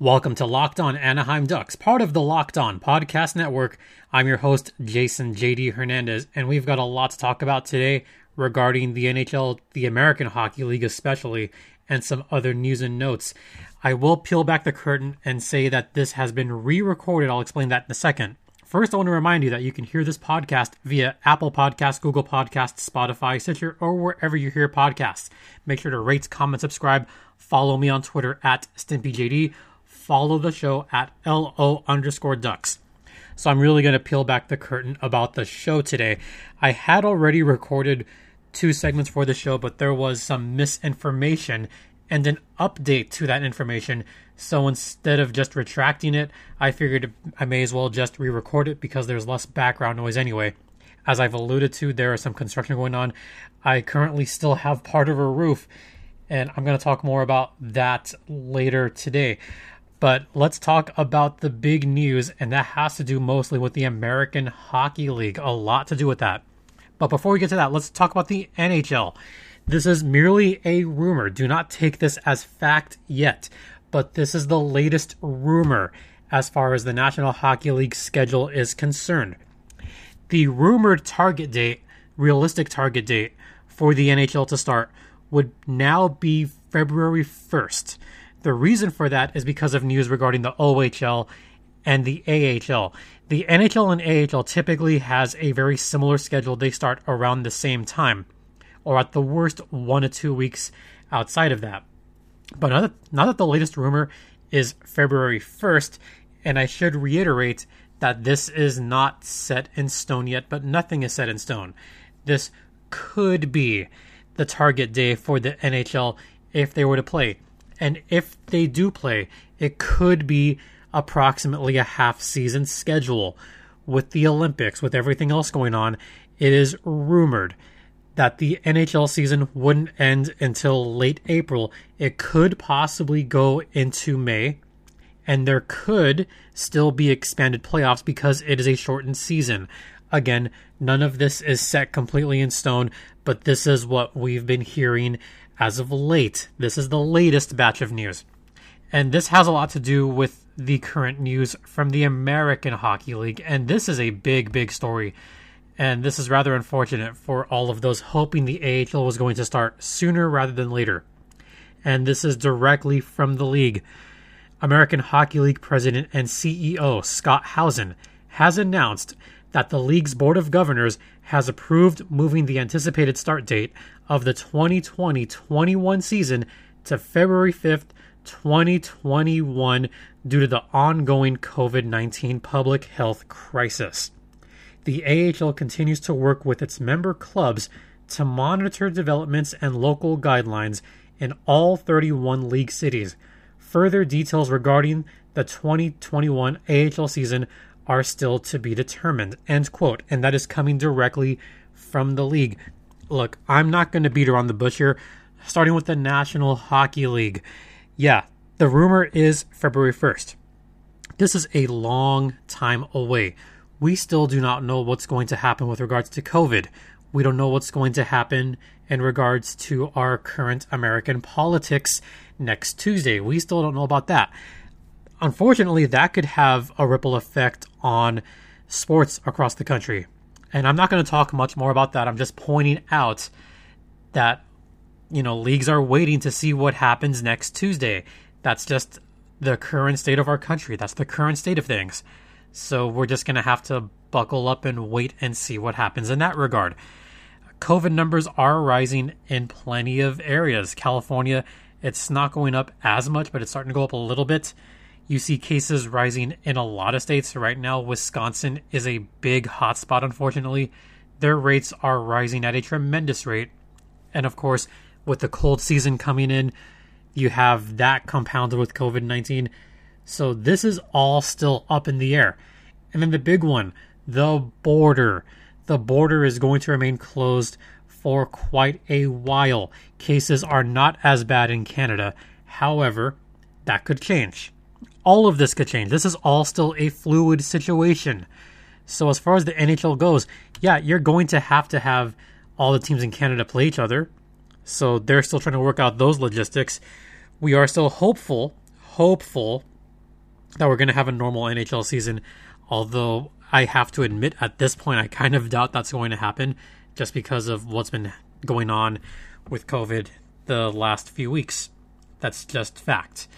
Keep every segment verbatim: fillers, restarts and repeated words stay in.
Welcome to Locked On Anaheim Ducks, part of the Locked On Podcast Network. I'm your host, Jason J D Hernandez, and we've got a lot to talk about today regarding the N H L, the American Hockey League especially, and some other news and notes. I will peel back the curtain and say that this has been re-recorded. I'll explain that in a second. First, I want to remind you that you can hear this podcast via Apple Podcasts, Google Podcasts, Spotify, Stitcher, or wherever you hear podcasts. Make sure to rate, comment, subscribe, follow me on Twitter at StimpyJD, follow the show at L O underscore ducks. So I'm really going to peel back the curtain about the show today. I had already recorded two segments for the show, but there was some misinformation and an update to that information. So instead of just retracting it, I figured I may as well just re-record it because there's less background noise anyway. As I've alluded to, there is some construction going on. I currently still have part of a roof, and I'm going to talk more about that later today. But let's talk about the big news, and that has to do mostly with the American Hockey League. A lot to do with that. But before we get to that, let's talk about the N H L. This is merely a rumor. Do not take this as fact yet. But this is the latest rumor as far as the National Hockey League schedule is concerned. The rumored target date, realistic target date, for the N H L to start would now be February first. The reason for that is because of news regarding the O H L and the A H L. The N H L and A H L typically has a very similar schedule. They start around the same time, or at the worst, one to two weeks outside of that. But now that, now that the latest rumor is February first, and I should reiterate that this is not set in stone yet, but nothing is set in stone. This could be the target day for the N H L if they were to play. And if they do play, it could be approximately a half-season schedule. With the Olympics, with everything else going on, it is rumored that the N H L season wouldn't end until late April. It could possibly go into May, and there could still be expanded playoffs because it is a shortened season. Again, none of this is set completely in stone, but this is what we've been hearing as of late. This is the latest batch of news. And this has a lot to do with the current news from the American Hockey League. And this is a big, big story. And this is rather unfortunate for all of those hoping the A H L was going to start sooner rather than later. And this is directly from the league. American Hockey League president and C E O Scott Howson has announced that the league's Board of Governors has approved moving the anticipated start date of the twenty twenty twenty-one season to February fifth, twenty twenty-one due to the ongoing covid nineteen public health crisis. The A H L continues to work with its member clubs to monitor developments and local guidelines in all thirty-one league cities. Further details regarding the twenty twenty-one A H L season are still to be determined, end quote. And that is coming directly from the league. Look, I'm not going to beat around the bush here, starting with the National Hockey League. Yeah, the rumor is February first. This is a long time away. We still do not know what's going to happen with regards to COVID. We don't know what's going to happen in regards to our current American politics next Tuesday. We still don't know about that. Unfortunately, that could have a ripple effect on sports across the country. And I'm not going to talk much more about that. I'm just pointing out that, you know, leagues are waiting to see what happens next Tuesday. That's just the current state of our country. That's the current state of things. So we're just going to have to buckle up and wait and see what happens in that regard. COVID numbers are rising in plenty of areas. California, it's not going up as much, but it's starting to go up a little bit. You see cases rising in a lot of states right now. Wisconsin is a big hotspot, unfortunately. Their rates are rising at a tremendous rate. And of course, with the cold season coming in, you have that compounded with covid nineteen. So this is all still up in the air. And then the big one, the border. The border is going to remain closed for quite a while. Cases are not as bad in Canada. However, that could change. All of this could change. This is all still a fluid situation. So as far as the N H L goes, yeah, you're going to have to have all the teams in Canada play each other. So they're still trying to work out those logistics. We are still hopeful, hopeful that we're going to have a normal N H L season, although I have to admit at this point I kind of doubt that's going to happen just because of what's been going on with COVID the last few weeks. That's just fact.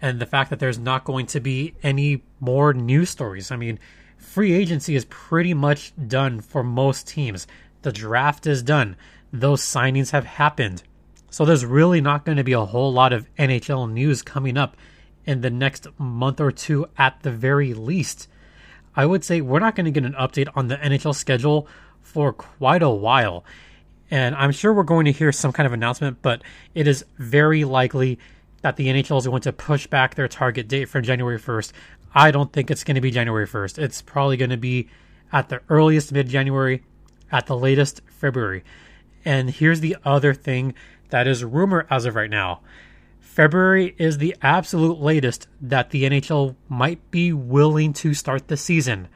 And the fact that there's not going to be any more news stories. I mean, free agency is pretty much done for most teams. The draft is done. Those signings have happened. So there's really not going to be a whole lot of N H L news coming up in the next month or two at the very least. I would say we're not going to get an update on the N H L schedule for quite a while. And I'm sure we're going to hear some kind of announcement, but it is very likely that the N H L is going to push back their target date from January first. I don't think it's going to be January first. It's probably going to be at the earliest mid-January, at the latest February. And here's the other thing that is rumor as of right now. February is the absolute latest that the N H L might be willing to start the season.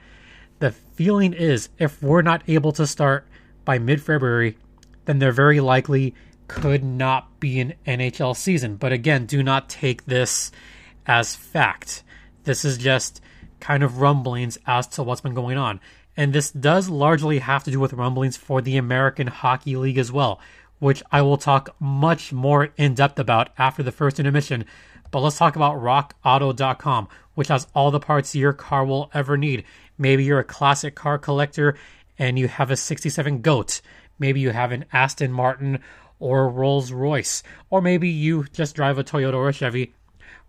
The feeling is if we're not able to start by mid-February, then there very likely could not be an N H L season. But again, do not take this as fact. This is just kind of rumblings as to what's been going on. And this does largely have to do with rumblings for the American Hockey League as well, which I will talk much more in depth about after the first intermission. But let's talk about rock auto dot com, which has all the parts your car will ever need. Maybe you're a classic car collector and you have a sixty-seven Goat. Maybe you have an Aston Martin or a Rolls Royce. Or maybe you just drive a Toyota or a Chevy.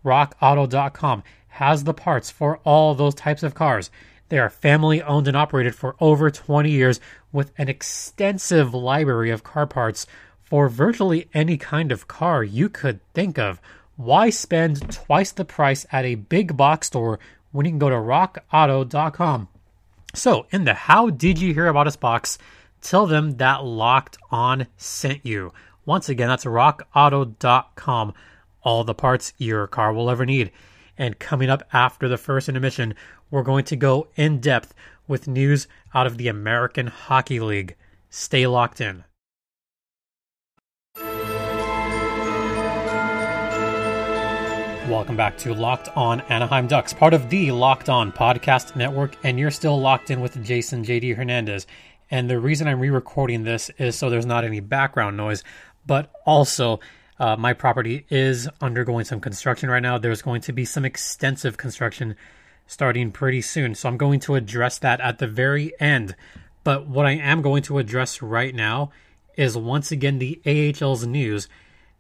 rock auto dot com has the parts for all those types of cars. They are family owned and operated for over twenty years with an extensive library of car parts for virtually any kind of car you could think of. Why spend twice the price at a big box store when you can go to rock auto dot com? So in the How Did You Hear About Us box, tell them that Locked On sent you. Once again, that's rock auto dot com. All the parts your car will ever need. And coming up after the first intermission, we're going to go in depth with news out of the American Hockey League. Stay locked in. Welcome back to Locked On Anaheim Ducks, part of the Locked On Podcast Network, and you're still locked in with Jason J D Hernandez. And the reason I'm re-recording this is so there's not any background noise, but also uh, my property is undergoing some construction right now. There's going to be some extensive construction starting pretty soon, so I'm going to address that at the very end. But what I am going to address right now is once again the A H L's news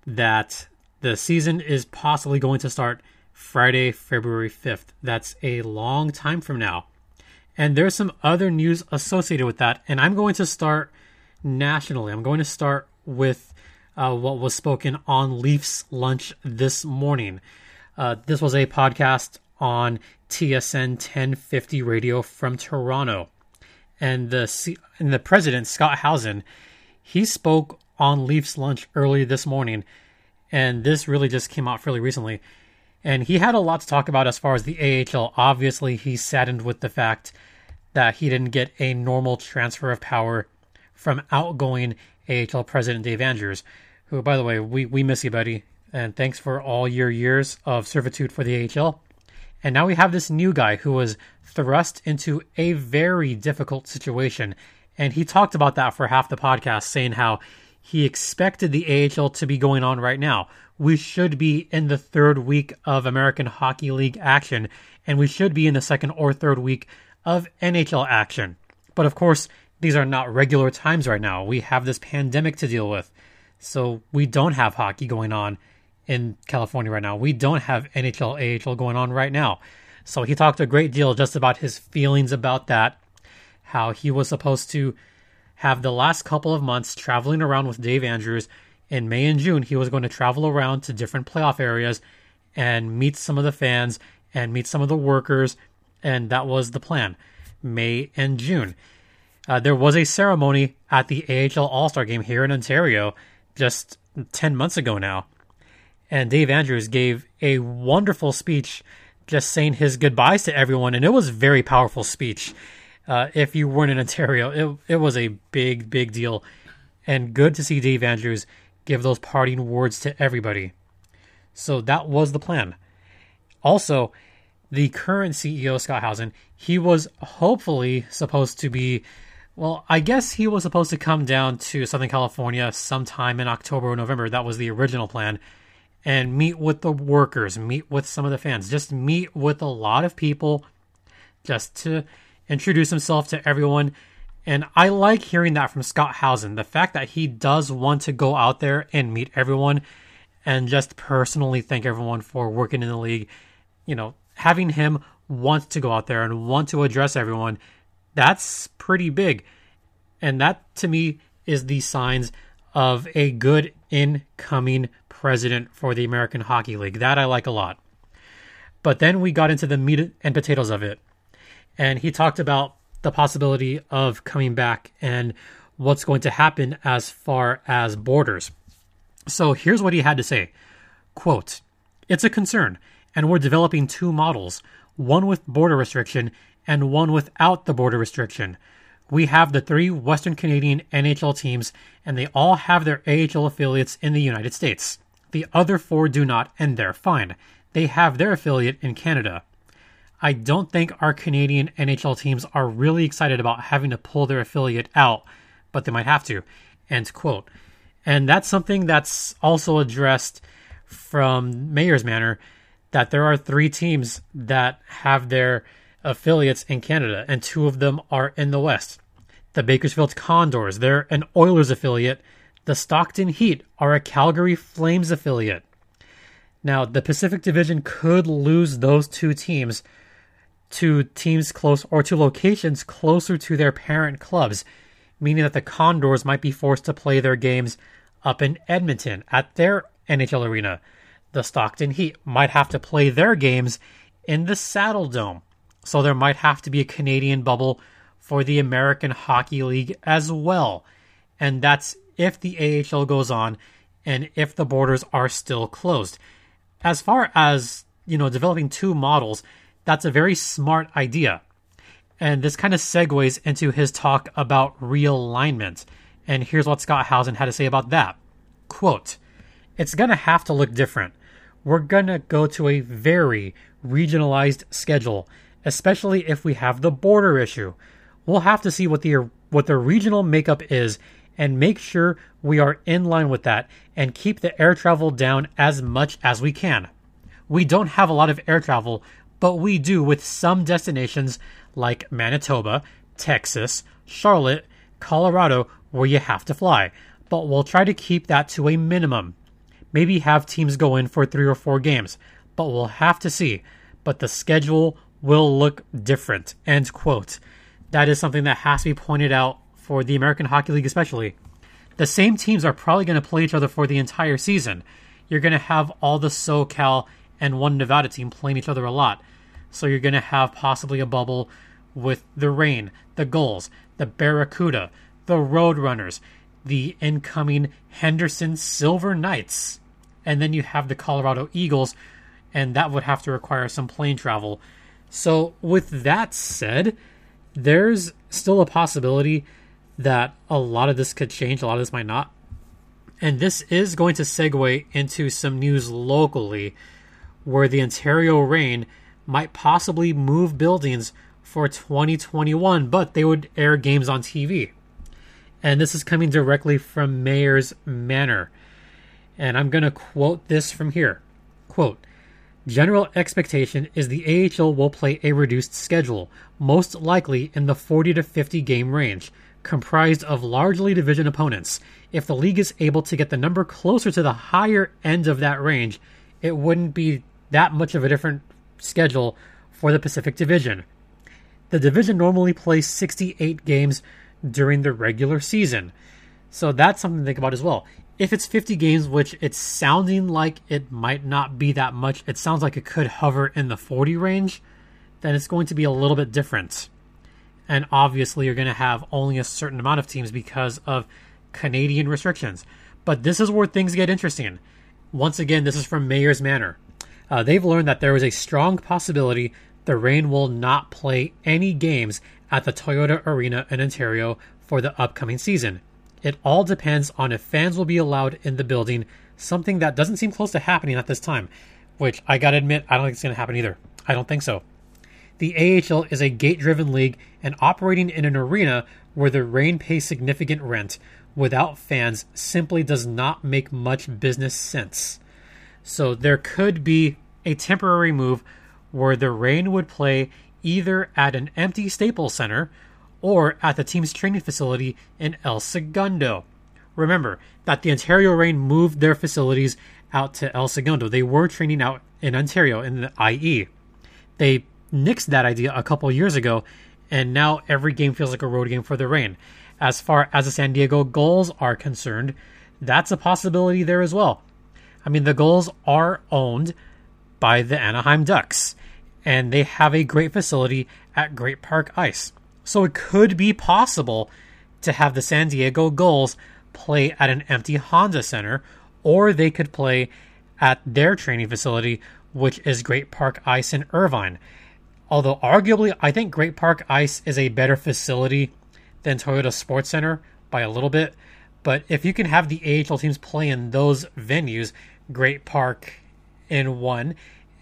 that the season is possibly going to start Friday, February fifth. That's a long time from now. And there's some other news associated with that. And I'm going to start nationally. I'm going to start with uh, what was spoken on Leaf's Lunch this morning. Uh, this was a podcast on T S N ten fifty radio from Toronto. And the, C- and the president, Scott Howson, he spoke on Leaf's Lunch early this morning. And this really just came out fairly recently. And he had a lot to talk about as far as the A H L. Obviously, he's saddened with the fact that he didn't get a normal transfer of power from outgoing A H L president Dave Andrews, who, by the way, we, we miss you, buddy. And thanks for all your years of servitude for the A H L. And now we have this new guy who was thrust into a very difficult situation. And he talked about that for half the podcast, saying how he expected the A H L to be going on right now. We should be in the third week of American Hockey League action, and we should be in the second or third week of N H L action. But of course, these are not regular times right now. We have this pandemic to deal with. So we don't have hockey going on in California right now. We don't have N H L, A H L going on right now. So he talked a great deal just about his feelings about that, how he was supposed to have the last couple of months traveling around with Dave Andrews. In May and June, he was going to travel around to different playoff areas and meet some of the fans and meet some of the workers, and that was the plan, May and June. Uh, there was a ceremony at the A H L All-Star Game here in Ontario just ten months ago now, and Dave Andrews gave a wonderful speech just saying his goodbyes to everyone, and it was a very powerful speech. Uh, if you weren't in Ontario, it, it was a big, big deal. And good to see Dave Andrews give those parting words to everybody. So that was the plan. Also, the current C E O, Scott Howson, he was hopefully supposed to be, well, I guess he was supposed to come down to Southern California sometime in October or November. That was the original plan. And meet with the workers, meet with some of the fans, just meet with a lot of people just to introduce himself to everyone. And I like hearing that from Scott Howson, the fact that he does want to go out there and meet everyone and just personally thank everyone for working in the league. You know, having him want to go out there and want to address everyone, that's pretty big. And that, to me, is the signs of a good incoming president for the American Hockey League. That I like a lot. But then we got into the meat and potatoes of it. And he talked about the possibility of coming back and what's going to happen as far as borders. So here's what he had to say. Quote, "It's a concern, and we're developing two models, one with border restriction and one without the border restriction. We have the three Western Canadian N H L teams, and they all have their A H L affiliates in the United States. The other four do not, and they're fine. They have their affiliate in Canada. I don't think our Canadian N H L teams are really excited about having to pull their affiliate out, but they might have to." End quote. And that's something that's also addressed from Mayor's Manor, that there are three teams that have their affiliates in Canada, and two of them are in the West. The Bakersfield Condors, they're an Oilers affiliate. The Stockton Heat are a Calgary Flames affiliate. Now, the Pacific Division could lose those two teams to teams close, or to locations closer to their parent clubs, meaning that the Condors might be forced to play their games up in Edmonton at their N H L arena. The Stockton Heat might have to play their games in the Saddle Dome. So there might have to be a Canadian bubble for the American Hockey League as well. And that's if the A H L goes on and if the borders are still closed. As far as, you know, developing two models, that's a very smart idea. And this kind of segues into his talk about realignment. And here's what Scott Howson had to say about that. Quote, "It's going to have to look different. We're going to go to a very regionalized schedule, especially if we have the border issue. We'll have to see what the what the regional makeup is and make sure we are in line with that and keep the air travel down as much as we can. We don't have a lot of air travel, but we do with some destinations like Manitoba, Texas, Charlotte, Colorado, where you have to fly. But we'll try to keep that to a minimum. Maybe have teams go in for three or four games, but we'll have to see. But the schedule will look different." End quote. That is something that has to be pointed out for the American Hockey League especially. The same teams are probably going to play each other for the entire season. You're going to have all the SoCal and one Nevada team playing each other a lot. So you're going to have possibly a bubble with the Reign, the Gulls, the Barracuda, the Roadrunners, the incoming Henderson Silver Knights, and then you have the Colorado Eagles, and that would have to require some plane travel. So with that said, there's still a possibility that a lot of this could change, a lot of this might not. And this is going to segue into some news locally, where the Ontario Reign might possibly move buildings for twenty twenty-one, but they would air games on T V. And this is coming directly from Mayor's Manor. And I'm going to quote this from here. Quote, "General expectation is the A H L will play a reduced schedule, most likely in the forty to fifty game range, comprised of largely division opponents. If the league is able to get the number closer to the higher end of that range, it wouldn't be that much of a different schedule for the Pacific Division. The division normally plays sixty-eight games during the regular season." So that's something to think about as well. If it's fifty games, which it's sounding like it might not be that much, it sounds like it could hover in the forty range, then it's going to be a little bit different. And obviously you're going to have only a certain amount of teams because of Canadian restrictions. But this is where things get interesting. Once again, this is from Mayor's Manor. Uh, they've learned that there is a strong possibility the Reign will not play any games at the Toyota Arena in Ontario for the upcoming season. It all depends on if fans will be allowed in the building, something that doesn't seem close to happening at this time. which I got to admit, I don't think it's going to happen either. I don't think so. The A H L is a gate-driven league and operating in an arena where the Reign pays significant rent without fans simply does not make much business sense. So there could be a temporary move where the Reign would play either at an empty Staples Center or at the team's training facility in El Segundo. Remember that the Ontario Reign moved their facilities out to El Segundo. They were training out in Ontario in the I E. They nixed that idea a couple years ago, and now every game feels like a road game for the Reign. As far as the San Diego Gulls are concerned, that's a possibility there as well. I mean, the Gulls are owned by the Anaheim Ducks, and they have a great facility at Great Park Ice. So it could be possible to have the San Diego Gulls play at an empty Honda Center, or they could play at their training facility, which is Great Park Ice in Irvine. Although arguably, I think Great Park Ice is a better facility than Toyota Sports Center by a little bit. But if you can have the A H L teams play in those venues, Great Park in one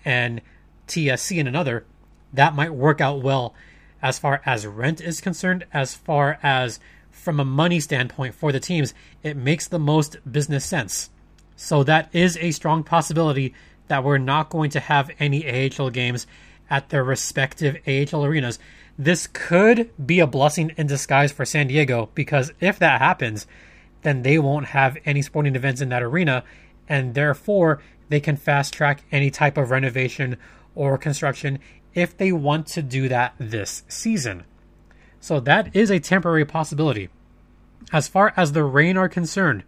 and T S C in another, that might work out well as far as rent is concerned, as far as from a money standpoint for the teams, it makes the most business sense. So that is a strong possibility that we're not going to have any A H L games at their respective A H L arenas. This could be a blessing in disguise for San Diego, because if that happens, then they won't have any sporting events in that arena, and therefore they can fast track any type of renovation or construction if they want to do that this season. So that is a temporary possibility. As far as the Reign are concerned,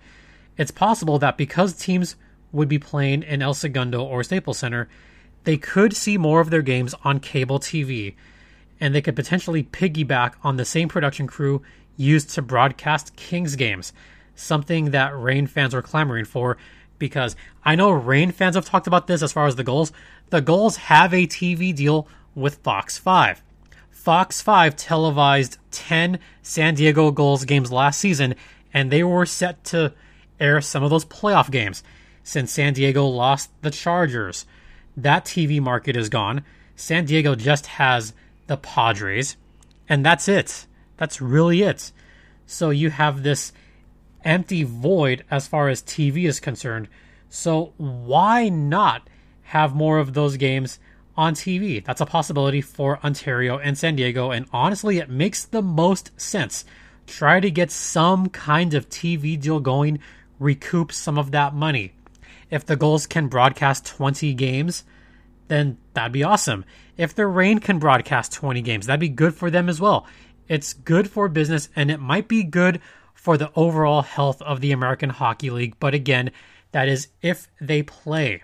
it's possible that because teams would be playing in El Segundo or Staples Center, they could see more of their games on cable T V, and they could potentially piggyback on the same production crew used to broadcast Kings games, something that Reign fans were clamoring for, because I know Reign fans have talked about this as far as the Gulls. The Gulls have a T V deal with Fox five. Fox five televised ten San Diego Gulls games last season, and they were set to air some of those playoff games since San Diego lost the Chargers. That T V market is gone. San Diego just has the Padres, and that's it. That's really it. So you have this empty void as far as T V is concerned. So why not have more of those games on T V? That's a possibility for Ontario and San Diego, and honestly, it makes the most sense. Try to get some kind of T V deal going, recoup some of that money. If the Gulls can broadcast twenty games, then that'd be awesome. If the Reign can broadcast twenty games, that'd be good for them as well. It's good for business, and it might be good for the overall health of the American Hockey League. But again, that is if they play.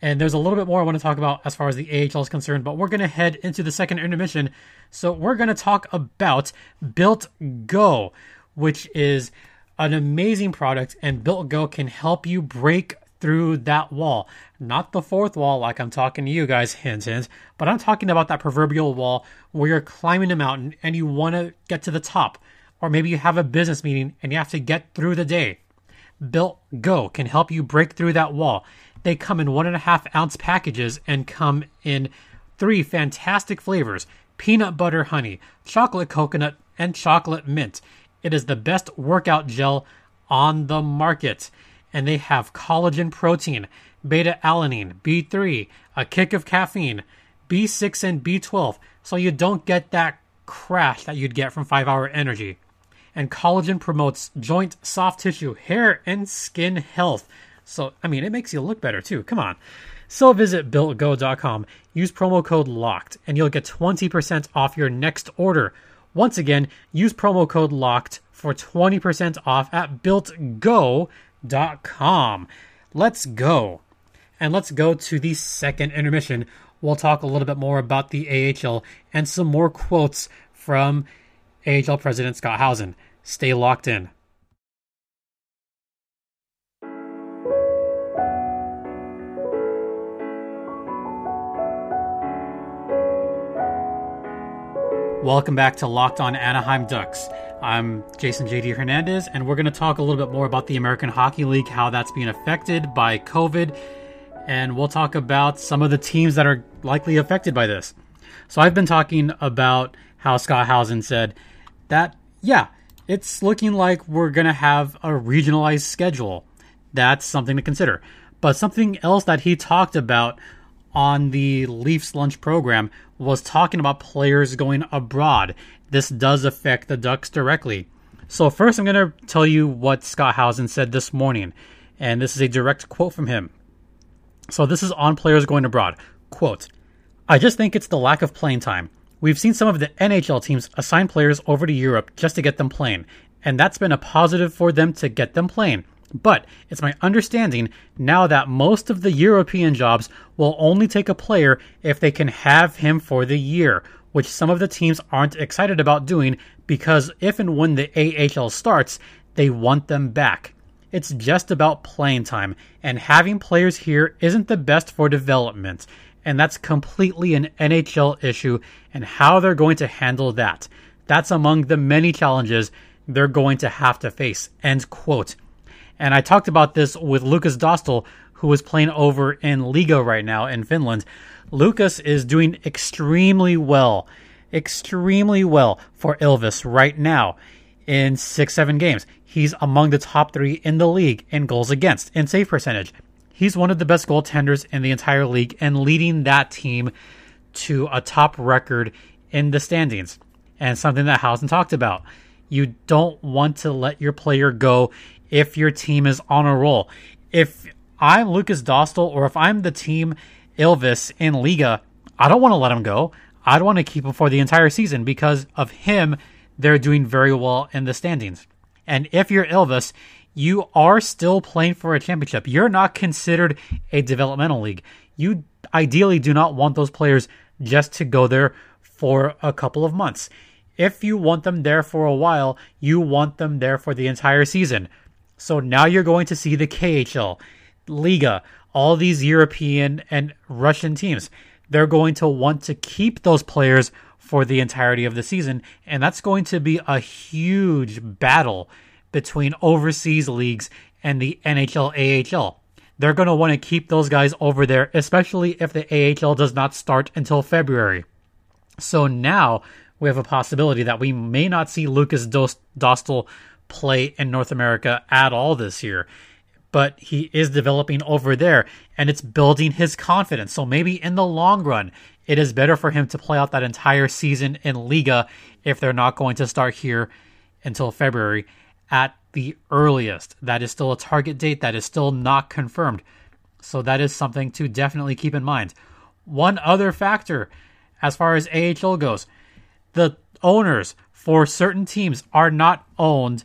And there's a little bit more I want to talk about as far as the A H L is concerned, but we're going to head into the second intermission. So we're going to talk about Built Go, which is an amazing product, and Built Go can help you break through that wall. Not the fourth wall like I'm talking to you guys, hint, hint, but I'm talking about that proverbial wall where you're climbing a mountain and you want to get to the top, or maybe you have a business meeting and you have to get through the day. Built Go can help you break through that wall. They come in one and a half ounce packages and come in three fantastic flavors: peanut butter honey, chocolate coconut, and chocolate mint. It is the best workout gel on the market. And they have collagen protein, beta-alanine, B three, a kick of caffeine, B six, and B twelve, so you don't get that crash that you'd get from five hour Energy. And collagen promotes joint, soft tissue, hair, and skin health. So, I mean, it makes you look better, too. Come on. So visit built go dot com, use promo code LOCKED, and you'll get twenty percent off your next order. Once again, use promo code LOCKED for twenty percent off at built go dot com. Dot com. Let's go. And let's go to the second intermission. We'll talk a little bit more about the A H L and some more quotes from A H L President Scott Howson. Stay locked in. Welcome back to Locked On Anaheim Ducks. I'm Jason J D Hernandez, and we're going to talk a little bit more about the American Hockey League, how that's being affected by COVID, and we'll talk about some of the teams that are likely affected by this. So I've been talking about how Scott Howson said that, yeah, it's looking like we're going to have a regionalized schedule. That's something to consider. But something else that he talked about on the Leaf's Lunch program was talking about players going abroad. This does affect the Ducks directly. So first, I'm going to tell you what Scott Howson said this morning. And this is a direct quote from him. So this is on players going abroad. Quote, "I just think it's the lack of playing time. We've seen some of the N H L teams assign players over to Europe just to get them playing. And that's been a positive for them to get them playing. But it's my understanding now that most of the European jobs will only take a player if they can have him for the year, which some of the teams aren't excited about doing because if and when the A H L starts, they want them back. It's just about playing time, and having players here isn't the best for development. And that's completely an N H L issue and how they're going to handle that. That's among the many challenges they're going to have to face." End quote. And I talked about this with Lukas Dostal, who is playing over in Liiga right now in Finland. Lukas is doing extremely well, extremely well for Ilves right now in six seven games. He's among the top three in the league in goals against and save percentage. He's one of the best goaltenders in the entire league and leading that team to a top record in the standings. And something that Howson talked about. You don't want to let your player go if your team is on a roll. If I'm Lukas Dostal or if I'm the team Ilves in Liga, I don't want to let him go. I'd want to keep him for the entire season because of him, they're doing very well in the standings. And if you're Ilves, you are still playing for a championship. You're not considered a developmental league. You ideally do not want those players just to go there for a couple of months. If you want them there for a while, you want them there for the entire season. So now you're going to see the K H L, Liga, all these European and Russian teams. They're going to want to keep those players for the entirety of the season, and that's going to be a huge battle between overseas leagues and the N H L, A H L. They're going to want to keep those guys over there, especially if the A H L does not start until February. So now we have a possibility that we may not see Lukas Dostal play in North America at all this year, but he is developing over there and it's building his confidence. So maybe in the long run, it is better for him to play out that entire season in Liga if they're not going to start here until February at the earliest. That is still a target date that is still not confirmed. So that is something to definitely keep in mind. One other factor as far as A H L goes, the owners for certain teams are not owned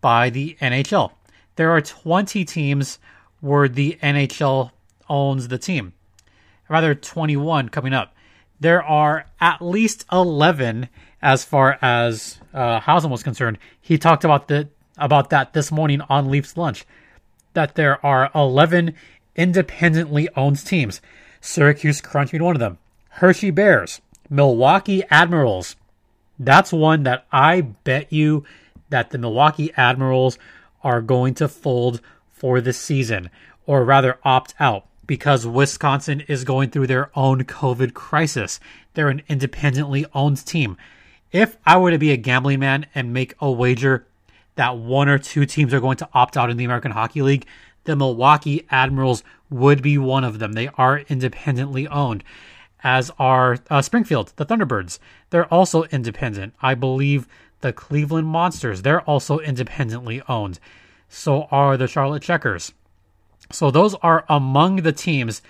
by the N H L. There are twenty teams where the N H L owns the team. Rather, twenty-one coming up. There are at least eleven as far as uh, Howson was concerned. He talked about the about that this morning on Leaf's Lunch, that there are eleven independently owned teams. Syracuse Crunch being one of them. Hershey Bears, Milwaukee Admirals. That's one that I bet you that the Milwaukee Admirals are going to fold for this season, or rather opt out, because Wisconsin is going through their own COVID crisis. They're an independently owned team. If I were to be a gambling man and make a wager that one or two teams are going to opt out in the American Hockey League, the Milwaukee Admirals would be one of them. They are independently owned, as are uh, Springfield, the Thunderbirds. They're also independent. I believe the Cleveland Monsters, they're also independently owned. So are the Charlotte Checkers. So those are among the teams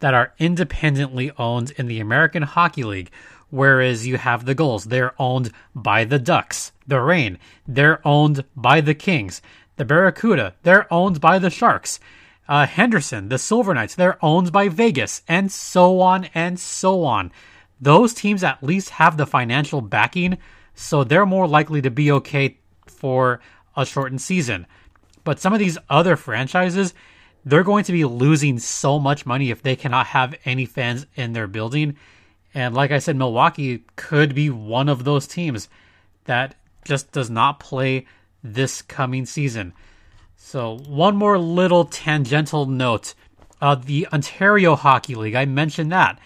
that are independently owned in the American Hockey League, whereas you have the Gulls. They're owned by the Ducks. The Reign, they're owned by the Kings. The Barracuda, they're owned by the Sharks. Uh, Henderson, the Silver Knights, they're owned by Vegas, and so on and so on. Those teams at least have the financial backing, so they're more likely to be okay for a shortened season. But some of these other franchises, they're going to be losing so much money if they cannot have any fans in their building. And like I said, Milwaukee could be one of those teams that just does not play this coming season. So one more little tangential note Uh, the Ontario Hockey League, I mentioned that.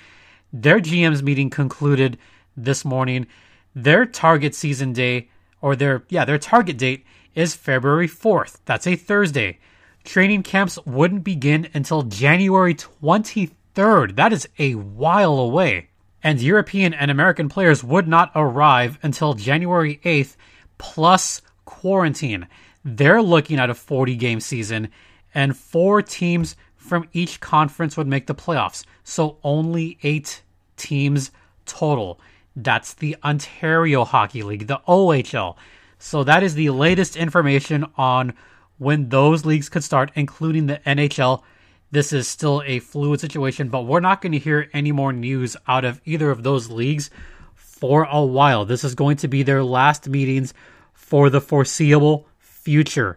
Their G M's meeting concluded this morning. Their target season day, or their, yeah, their target date is February fourth. That's a Thursday. Training camps wouldn't begin until January twenty-third. That is a while away. And European and American players would not arrive until January eighth, plus quarantine. They're looking at a forty-game season, and four teams from each conference would make the playoffs. So only eight teams total. That's the Ontario Hockey League, the O H L. So that is the latest information on when those leagues could start, including the N H L. This is still a fluid situation, but we're not going to hear any more news out of either of those leagues for a while. This is going to be their last meetings for the foreseeable future.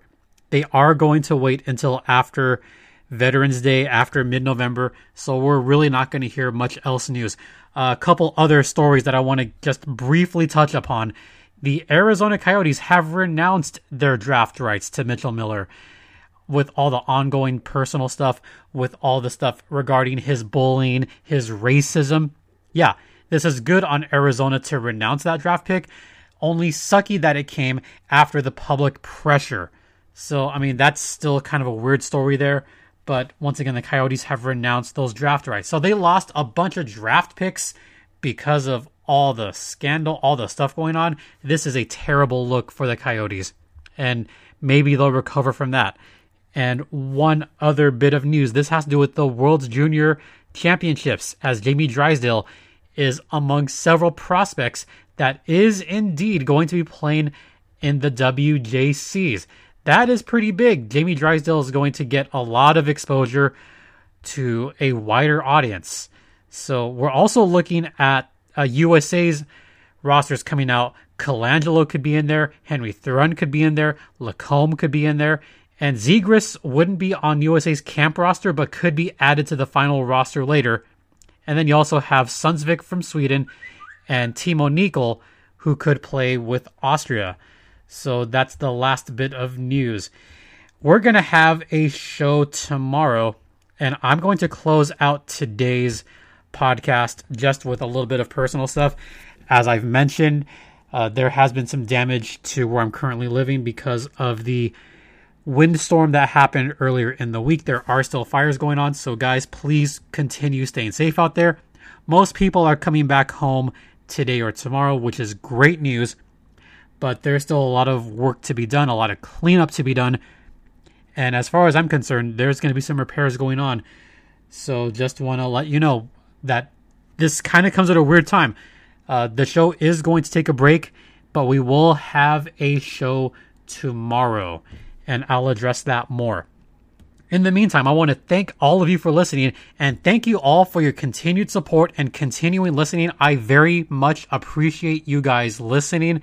They are going to wait until after Veterans Day, after mid-November, so we're really not going to hear much else news. A couple other stories that I want to just briefly touch upon. The Arizona Coyotes have renounced their draft rights to Mitchell Miller with all the ongoing personal stuff, with all the stuff regarding his bullying, his racism. Yeah, this is good on Arizona to renounce that draft pick. Only sucky that it came after the public pressure. So, I mean, that's still kind of a weird story there. But once again, the Coyotes have renounced those draft rights. So they lost a bunch of draft picks because of all the scandal, all the stuff going on. This is a terrible look for the Coyotes. And maybe they'll recover from that. And one other bit of news. This has to do with the World Junior Championships, as Jamie Drysdale is among several prospects that is indeed going to be playing in the W J Cs. That is pretty big. Jamie Drysdale is going to get a lot of exposure to a wider audience. So we're also looking at uh, U S A's rosters coming out. Colangelo could be in there. Henry Thrun could be in there. Lacombe could be in there. And Zegras wouldn't be on U S A's camp roster, but could be added to the final roster later. And then you also have Sundsvik from Sweden and Timo Nikel, who could play with Austria. So that's the last bit of news. We're going to have a show tomorrow, and I'm going to close out today's podcast just with a little bit of personal stuff. As I've mentioned, uh, there has been some damage to where I'm currently living because of the windstorm that happened earlier in the week. There are still fires going on, so guys, please continue staying safe out there. Most people are coming back home today or tomorrow, which is great news, but there's still a lot of work to be done, a lot of cleanup to be done. And as far as I'm concerned, there's going to be some repairs going on. So just want to let you know that this kind of comes at a weird time. Uh, the show is going to take a break, but we will have a show tomorrow, and I'll address that more. In the meantime, I want to thank all of you for listening, and thank you all for your continued support and continuing listening. I very much appreciate you guys listening.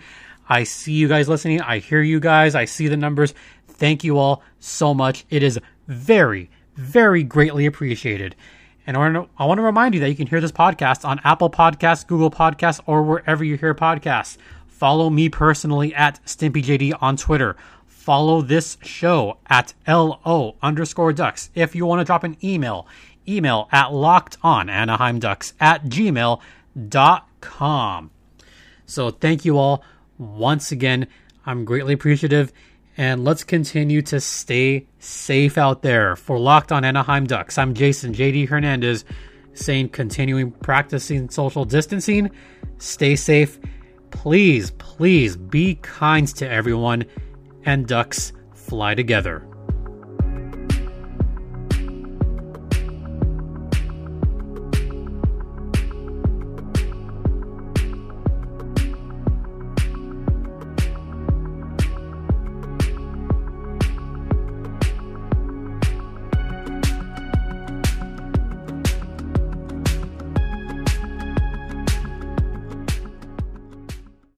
I see you guys listening. I hear you guys. I see the numbers. Thank you all so much. It is very, very greatly appreciated. And I want to remind you that you can hear this podcast on Apple Podcasts, Google Podcasts, or wherever you hear podcasts. Follow me personally at StimpyJD on Twitter. Follow this show at L O underscore ducks. If you want to drop an email, email at lockedonanaheimducks at gmail dot com. So thank you all once again. I'm greatly appreciative, and let's continue to stay safe out there. For Locked On Anaheim Ducks, I'm Jason J D Hernandez, saying continuing practicing social distancing. Stay safe. Please, please be kind to everyone. And ducks fly together.